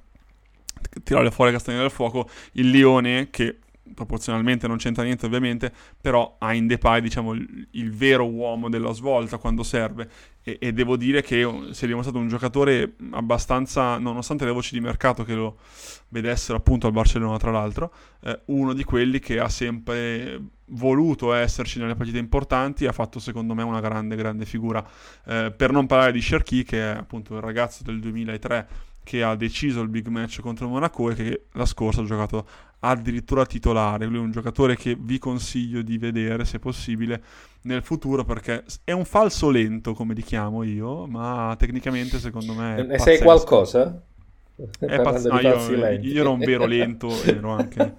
tirare fuori le castagne dal fuoco, il Lione, che proporzionalmente non c'entra niente ovviamente, però ha in Depay, diciamo, il, il vero uomo della svolta quando serve, e, e devo dire che si è dimostrato un giocatore abbastanza, nonostante le voci di mercato che lo vedessero appunto al Barcellona tra l'altro, eh, uno di quelli che ha sempre voluto esserci nelle partite importanti. Ha fatto secondo me una grande grande figura, eh, per non parlare di Cherki, che è appunto il ragazzo del duemilatré che ha deciso il big match contro Monaco e che la scorsa ha giocato addirittura titolare. Lui è un giocatore che vi consiglio di vedere se possibile nel futuro, perché è un falso lento, come li chiamo io, ma tecnicamente secondo me è ne pazzesco. Sei qualcosa? È pazz- no, io, io ero un vero lento e ero anche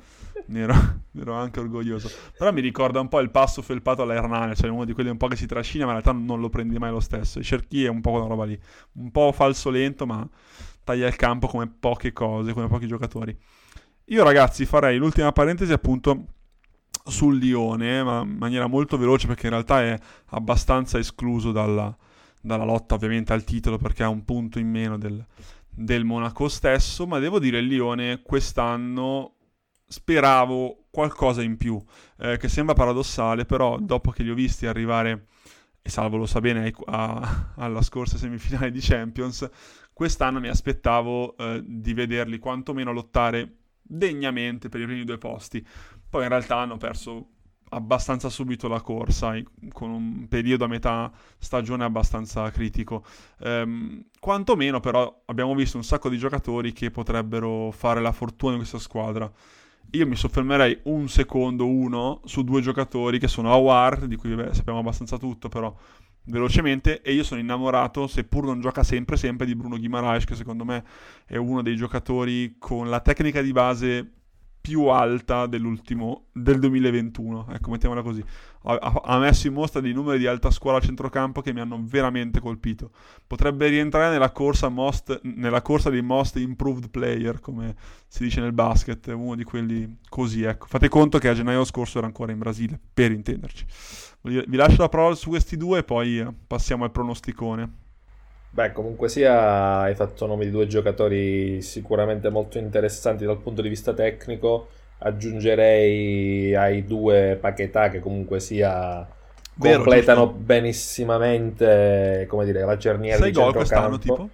ero, ero anche orgoglioso, però mi ricorda un po' il passo felpato alla Hernane, cioè uno di quelli un po' che si trascina ma in realtà non lo prendi mai lo stesso. E Cherki è un po' quella roba lì, un po' falso lento, ma taglia il campo come poche cose, come pochi giocatori. Io ragazzi farei l'ultima parentesi appunto sul Lione, ma in maniera molto veloce, perché in realtà è abbastanza escluso dalla, dalla lotta ovviamente al titolo, perché ha un punto in meno del, del Monaco stesso. Ma devo dire il Lione quest'anno speravo qualcosa in più, eh, che sembra paradossale, però dopo che li ho visti arrivare, e Salvo lo sa bene, ai, a, alla scorsa semifinale di Champions, quest'anno mi aspettavo eh, di vederli quantomeno lottare degnamente per i primi due posti. Poi in realtà hanno perso abbastanza subito la corsa, con un periodo a metà stagione abbastanza critico. Ehm, quantomeno però abbiamo visto un sacco di giocatori che potrebbero fare la fortuna in questa squadra. Io mi soffermerei un secondo, uno, su due giocatori che sono Aouar, di cui beh, sappiamo abbastanza tutto, però velocemente, e io sono innamorato, seppur non gioca sempre sempre, di Bruno Guimaraes, che secondo me è uno dei giocatori con la tecnica di base più alta dell'ultimo del duemilaventuno, ecco, mettiamola così. Ha, ha messo in mostra dei numeri di alta scuola a centrocampo che mi hanno veramente colpito. Potrebbe rientrare nella corsa most, nella corsa dei most improved player, come si dice nel basket, uno di quelli così, ecco. Fate conto che a gennaio scorso era ancora in Brasile, per intenderci. Vi lascio la parola su questi due e poi passiamo al pronosticone. Beh, comunque sia, hai fatto nome di due giocatori sicuramente molto interessanti dal punto di vista tecnico. Aggiungerei ai due Paquetá, che comunque sia Vero, completano giusto. benissimamente, come dire, la cerniera di centrocampo. Sei gol quest'anno tipo?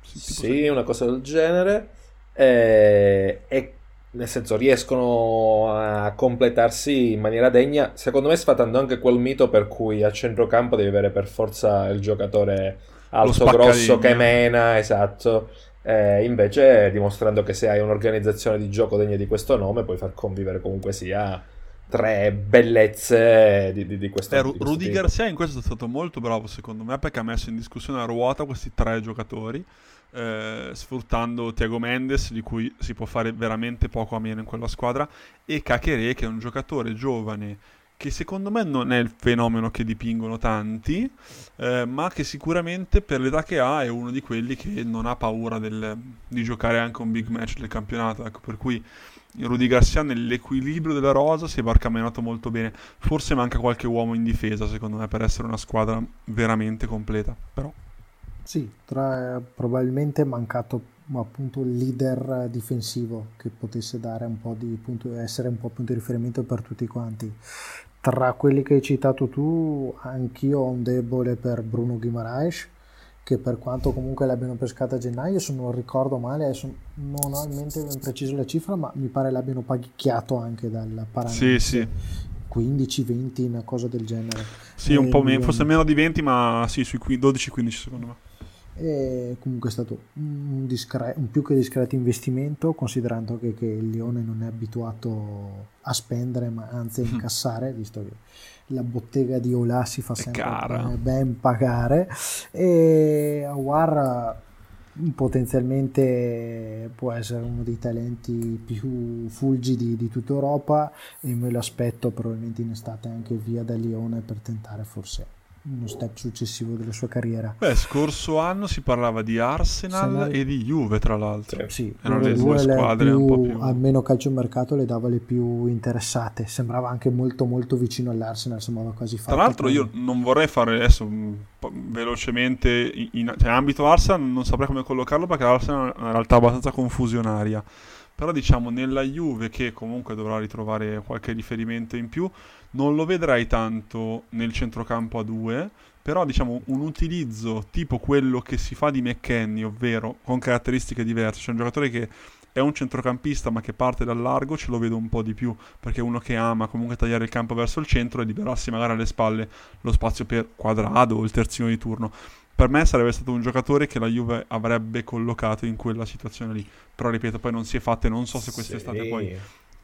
Sì, tipo sì, una cosa del genere. E, e nel senso riescono a completarsi in maniera degna, secondo me sfatando anche quel mito per cui a centrocampo devi avere per forza il giocatore alto grosso che mena, esatto, eh, invece dimostrando che se hai un'organizzazione di gioco degna di questo nome puoi far convivere comunque sia tre bellezze di, di, di questo eh, tipo. Rudy Garcia in questo è stato molto bravo secondo me, perché ha messo in discussione a ruota questi tre giocatori, eh, sfruttando Thiago Mendes, di cui si può fare veramente poco a meno in quella squadra, e Caqueré, che è un giocatore giovane che secondo me non è il fenomeno che dipingono tanti, eh, ma che sicuramente per l'età che ha è uno di quelli che non ha paura del, di giocare anche un big match del campionato, ecco, per cui Rudy Garcia nell'equilibrio della rosa si è barcamenato molto bene. Forse manca qualche uomo in difesa secondo me per essere una squadra veramente completa, però sì, tra, probabilmente è mancato appunto il leader difensivo che potesse dare un po' di punto, essere un po' punto di riferimento per tutti quanti. Tra quelli che hai citato tu, anch'io ho un debole per Bruno Guimaraes, che per quanto comunque l'abbiano pescata a gennaio, se non ricordo male, adesso non ho in mente preciso la cifra, ma mi pare l'abbiano paghichiato anche dal Paranese. Sì, sì. quindici venti, una cosa del genere. Sì, un e po' meno, forse meno di venti, ma sì, sui dodici quindici secondo me. E comunque è stato un, discre- un più che discreto investimento, considerando che, che il Lione non è abituato a spendere ma anzi a incassare, visto che la bottega di Ola si fa sempre ben pagare. E Aouar potenzialmente può essere uno dei talenti più fulgidi di tutta Europa, e me lo aspetto probabilmente in estate anche via da Lione per tentare forse uno step successivo della sua carriera. Beh, scorso anno si parlava di Arsenal Senare... e di Juve, tra l'altro. Sì, erano le due squadre più, un po' più, almeno calciomercato le dava le più interessate. Sembrava anche molto molto vicino all'Arsenal, sembrava quasi fatto. Tra l'altro, quindi... io non vorrei fare adesso velocemente in, in cioè, ambito Arsenal non saprei come collocarlo, perché l'Arsenal è una realtà abbastanza confusionaria. Però diciamo nella Juve, che comunque dovrà ritrovare qualche riferimento in più, non lo vedrai tanto nel centrocampo a due, però diciamo un utilizzo tipo quello che si fa di McKennie, ovvero con caratteristiche diverse, cioè un giocatore che è un centrocampista ma che parte dal largo, ce lo vedo un po' di più, perché è uno che ama comunque tagliare il campo verso il centro e liberarsi magari alle spalle lo spazio per Quadrado o il terzino di turno. Per me sarebbe stato un giocatore che la Juve avrebbe collocato in quella situazione lì. Però, ripeto, poi non si è fatta e non so se quest'estate sì. poi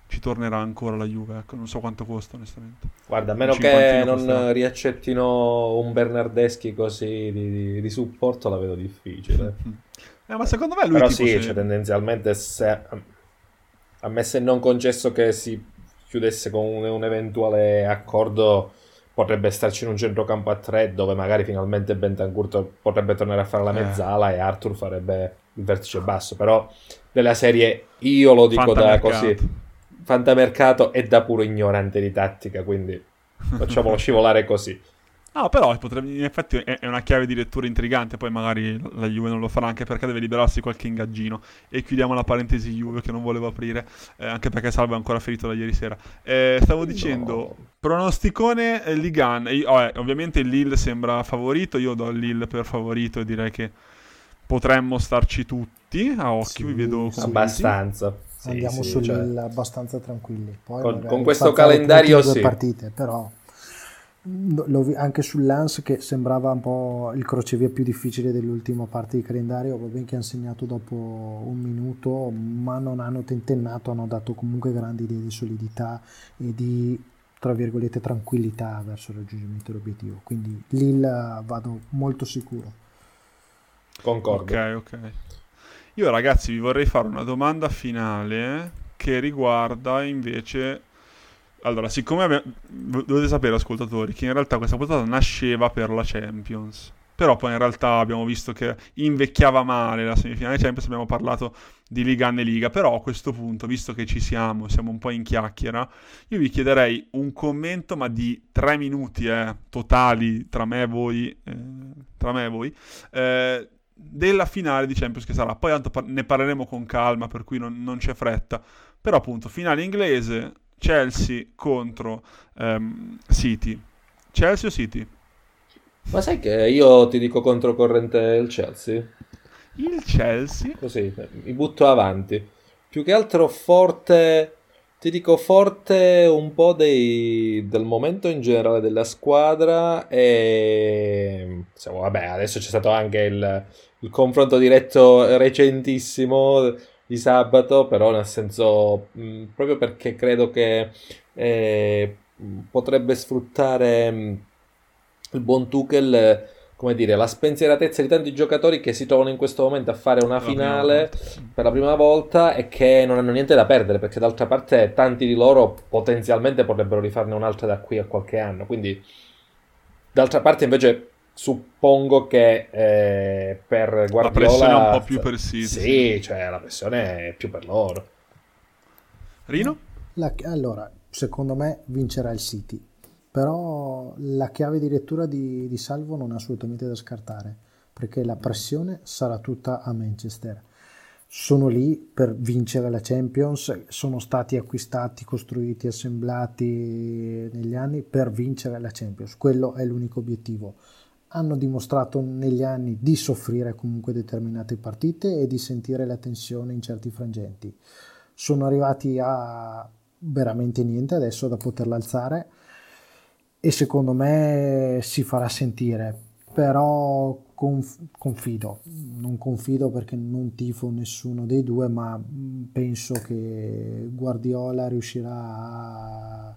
ci tornerà ancora la Juve. Ecco, non so quanto costa, onestamente. Guarda, a meno che non costerà. riaccettino un Bernardeschi così di, di, di supporto, la vedo difficile. Mm-hmm. Eh, ma secondo me lui... Però tipo sì, se... cioè, tendenzialmente, se... a me se non concesso che si chiudesse con un, un eventuale accordo... potrebbe starci in un centrocampo a tre, dove magari finalmente Bentancur potrebbe tornare a fare la mezzala eh. e Arthur farebbe il vertice basso. Però della serie, io lo dico da così, fantamercato e da puro ignorante di tattica, quindi facciamolo scivolare così. No, però potrebbe, in effetti è una chiave di lettura intrigante, poi magari la Juve non lo farà, anche perché deve liberarsi qualche ingaggino. E chiudiamo la parentesi Juve che non volevo aprire, eh, anche perché Salvo è ancora ferito da ieri sera. Eh, stavo dicendo, no. pronosticone Ligue uno, oh, eh, ovviamente il Lille sembra favorito, io do il Lille per favorito e direi che potremmo starci tutti, a occhio, sì, vi vedo sì, abbastanza. Sì, Andiamo sì, sul cioè... abbastanza tranquilli. Poi con, con questo calendario sì. Due partite, però... anche sull'Lens che sembrava un po' il crocevia più difficile dell'ultima parte di calendario, va bene che hanno segnato dopo un minuto ma non hanno tentennato, hanno dato comunque grandi idee di solidità e di, tra virgolette, tranquillità verso il raggiungimento dell'obiettivo, quindi Lille vado molto sicuro. Concordo. Ok, ok. Io ragazzi vi vorrei fare una domanda finale che riguarda invece... Allora, siccome abbiamo... dovete sapere, ascoltatori, che in realtà questa puntata nasceva per la Champions, però poi in realtà abbiamo visto che invecchiava male la semifinale Champions, abbiamo parlato di Liga e Liga, però a questo punto, visto che ci siamo, siamo un po' in chiacchiera, io vi chiederei un commento, ma di tre minuti eh, totali tra me e voi, eh, tra me e voi, eh, della finale di Champions che sarà. Poi tanto ne parleremo con calma, per cui non, non c'è fretta, però appunto, finale inglese... Chelsea contro um, City. Chelsea o City? Ma sai che io ti dico controcorrente il Chelsea? Il Chelsea? Così, mi butto avanti. Più che altro forte, ti dico forte un po' dei, del momento in generale della squadra e... Diciamo, vabbè, adesso c'è stato anche il, il confronto diretto recentissimo... di sabato, però nel senso mh, proprio perché credo che eh, potrebbe sfruttare mh, il buon Tuchel, come dire, la spensieratezza di tanti giocatori che si trovano in questo momento a fare una finale per la prima volta e che non hanno niente da perdere, perché d'altra parte tanti di loro potenzialmente potrebbero rifarne un'altra da qui a qualche anno, quindi d'altra parte invece suppongo che eh, per Guardiola la pressione è un po' più per City. Sì, cioè la pressione è più per loro. Rino? La, allora, secondo me vincerà il City, però la chiave di lettura di, di Salvo non è assolutamente da scartare, perché la pressione sarà tutta a Manchester. Sono lì per vincere la Champions, sono stati acquistati, costruiti, assemblati negli anni per vincere la Champions, quello è l'unico obiettivo. Hanno dimostrato negli anni di soffrire comunque determinate partite e di sentire la tensione in certi frangenti. Sono arrivati a veramente niente adesso da poterla alzare e secondo me si farà sentire. però conf- confido, non confido perché non tifo nessuno dei due, ma penso che Guardiola riuscirà a,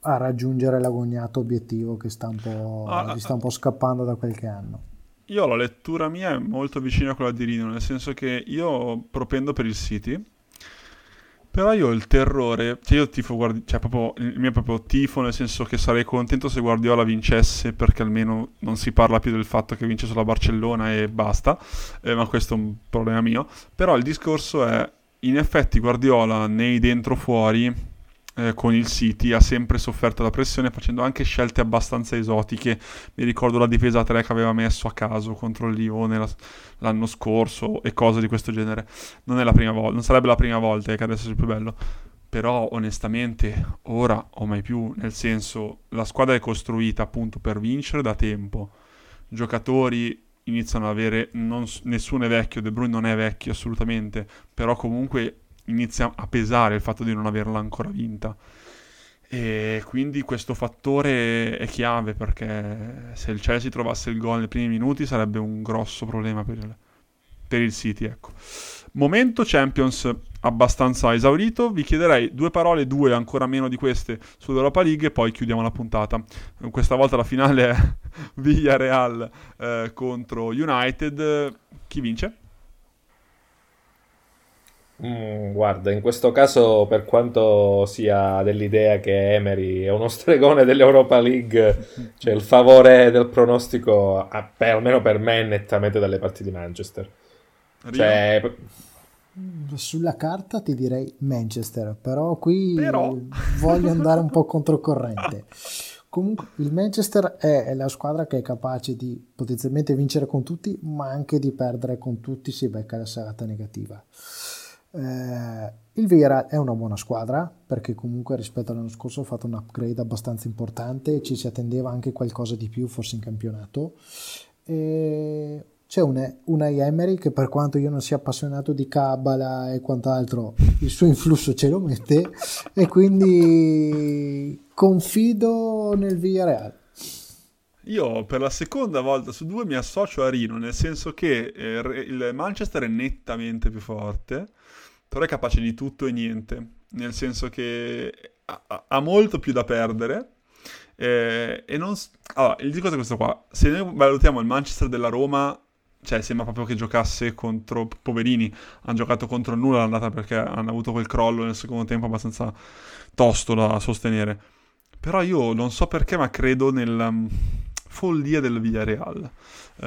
a raggiungere l'agognato obiettivo che sta un po', ah, gli sta un po' scappando da qualche anno. Io la lettura mia è molto vicina a quella di Rino, nel senso che io propendo per il City, però io ho il terrore, cioè io tifo guardi, cioè proprio il mio proprio tifo, nel senso che sarei contento se Guardiola vincesse, perché almeno non si parla più del fatto che vince solo a Barcellona e basta, eh, ma questo è un problema mio. Però il discorso è, in effetti Guardiola nei dentro fuori eh, con il City ha sempre sofferto la pressione, facendo anche scelte abbastanza esotiche. Mi ricordo la difesa a tre che aveva messo a caso contro il Lione la... l'anno scorso e cose di questo genere. Non è la prima volta, non sarebbe la prima volta, che adesso è il più bello, però onestamente ora o mai più, nel senso la squadra è costruita appunto per vincere da tempo, giocatori iniziano ad avere, non, nessuno è vecchio, De Bruyne non è vecchio assolutamente, però comunque inizia a pesare il fatto di non averla ancora vinta, e quindi questo fattore è chiave, perché se il Chelsea trovasse il gol nei primi minuti sarebbe un grosso problema per il, per il City, ecco. Momento Champions abbastanza esaurito, vi chiederei due parole, due ancora meno di queste, sull'Europa League e poi chiudiamo la puntata. Questa volta la finale è Villarreal eh, contro United, chi vince? Mm, guarda, in questo caso, per quanto sia dell'idea che Emery è uno stregone dell'Europa League, cioè il favore del pronostico, a, per, almeno per me, è nettamente dalle parti di Manchester. Cioè, sulla carta ti direi Manchester, però qui però... voglio andare un po' controcorrente. Comunque il Manchester è la squadra che è capace di potenzialmente vincere con tutti, ma anche di perdere con tutti, si becca la serata negativa. Eh, il Villarreal è una buona squadra, perché comunque rispetto all'anno scorso ha fatto un upgrade abbastanza importante, ci si attendeva anche qualcosa di più forse in campionato, e c'è un, una Emery che, per quanto io non sia appassionato di cabala e quant'altro, il suo influsso ce lo mette, e quindi confido nel Villarreal. Io per la seconda volta su due mi associo a Rino, nel senso che eh, il Manchester è nettamente più forte, però è capace di tutto e niente, nel senso che ha, ha molto più da perdere, eh, e non... Allora, il discorso è questo qua, se noi valutiamo il Manchester della Roma, cioè sembra proprio che giocasse contro poverini, hanno giocato contro nulla l'andata perché hanno avuto quel crollo nel secondo tempo abbastanza tosto da sostenere, però io non so perché, ma credo nel... follia del Villarreal, uh,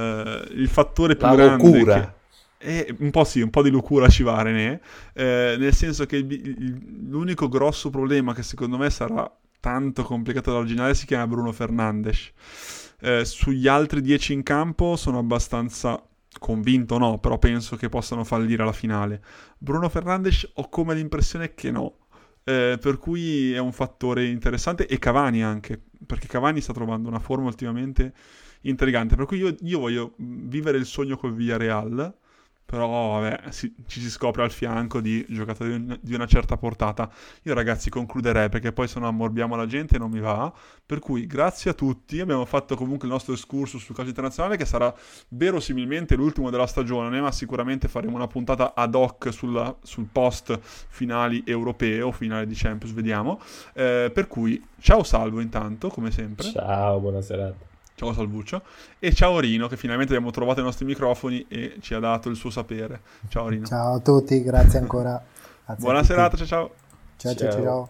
il fattore più la grande locura. Che è un po' sì, un po' di locura ci va René, eh, nel senso che il, il, l'unico grosso problema che secondo me sarà tanto complicato da arginare si chiama Bruno Fernandes, eh, sugli altri dieci in campo sono abbastanza convinto, no, però penso che possano fallire alla finale. Bruno Fernandes ho come l'impressione che no, eh, per cui è un fattore interessante, e Cavani anche, perché Cavani sta trovando una forma ultimamente intrigante, per cui io, io voglio vivere il sogno col Villarreal, però vabbè, si, ci si scopre al fianco di giocatori di una certa portata. Io ragazzi concluderei, perché poi se no ammorbiamo la gente e non mi va, per cui grazie a tutti, abbiamo fatto comunque il nostro escursus sul calcio internazionale, che sarà verosimilmente l'ultimo della stagione, ma sicuramente faremo una puntata ad hoc sulla, sul post finali europee o finale di Champions, vediamo, eh, per cui ciao Salvo intanto, come sempre. Ciao, buona serata. Ciao Salvuccio, e ciao Rino, che finalmente abbiamo trovato i nostri microfoni e ci ha dato il suo sapere. Ciao Rino. Ciao a tutti, grazie ancora. Grazie. Buona serata, ciao ciao. Ciao ciao ciao. ciao.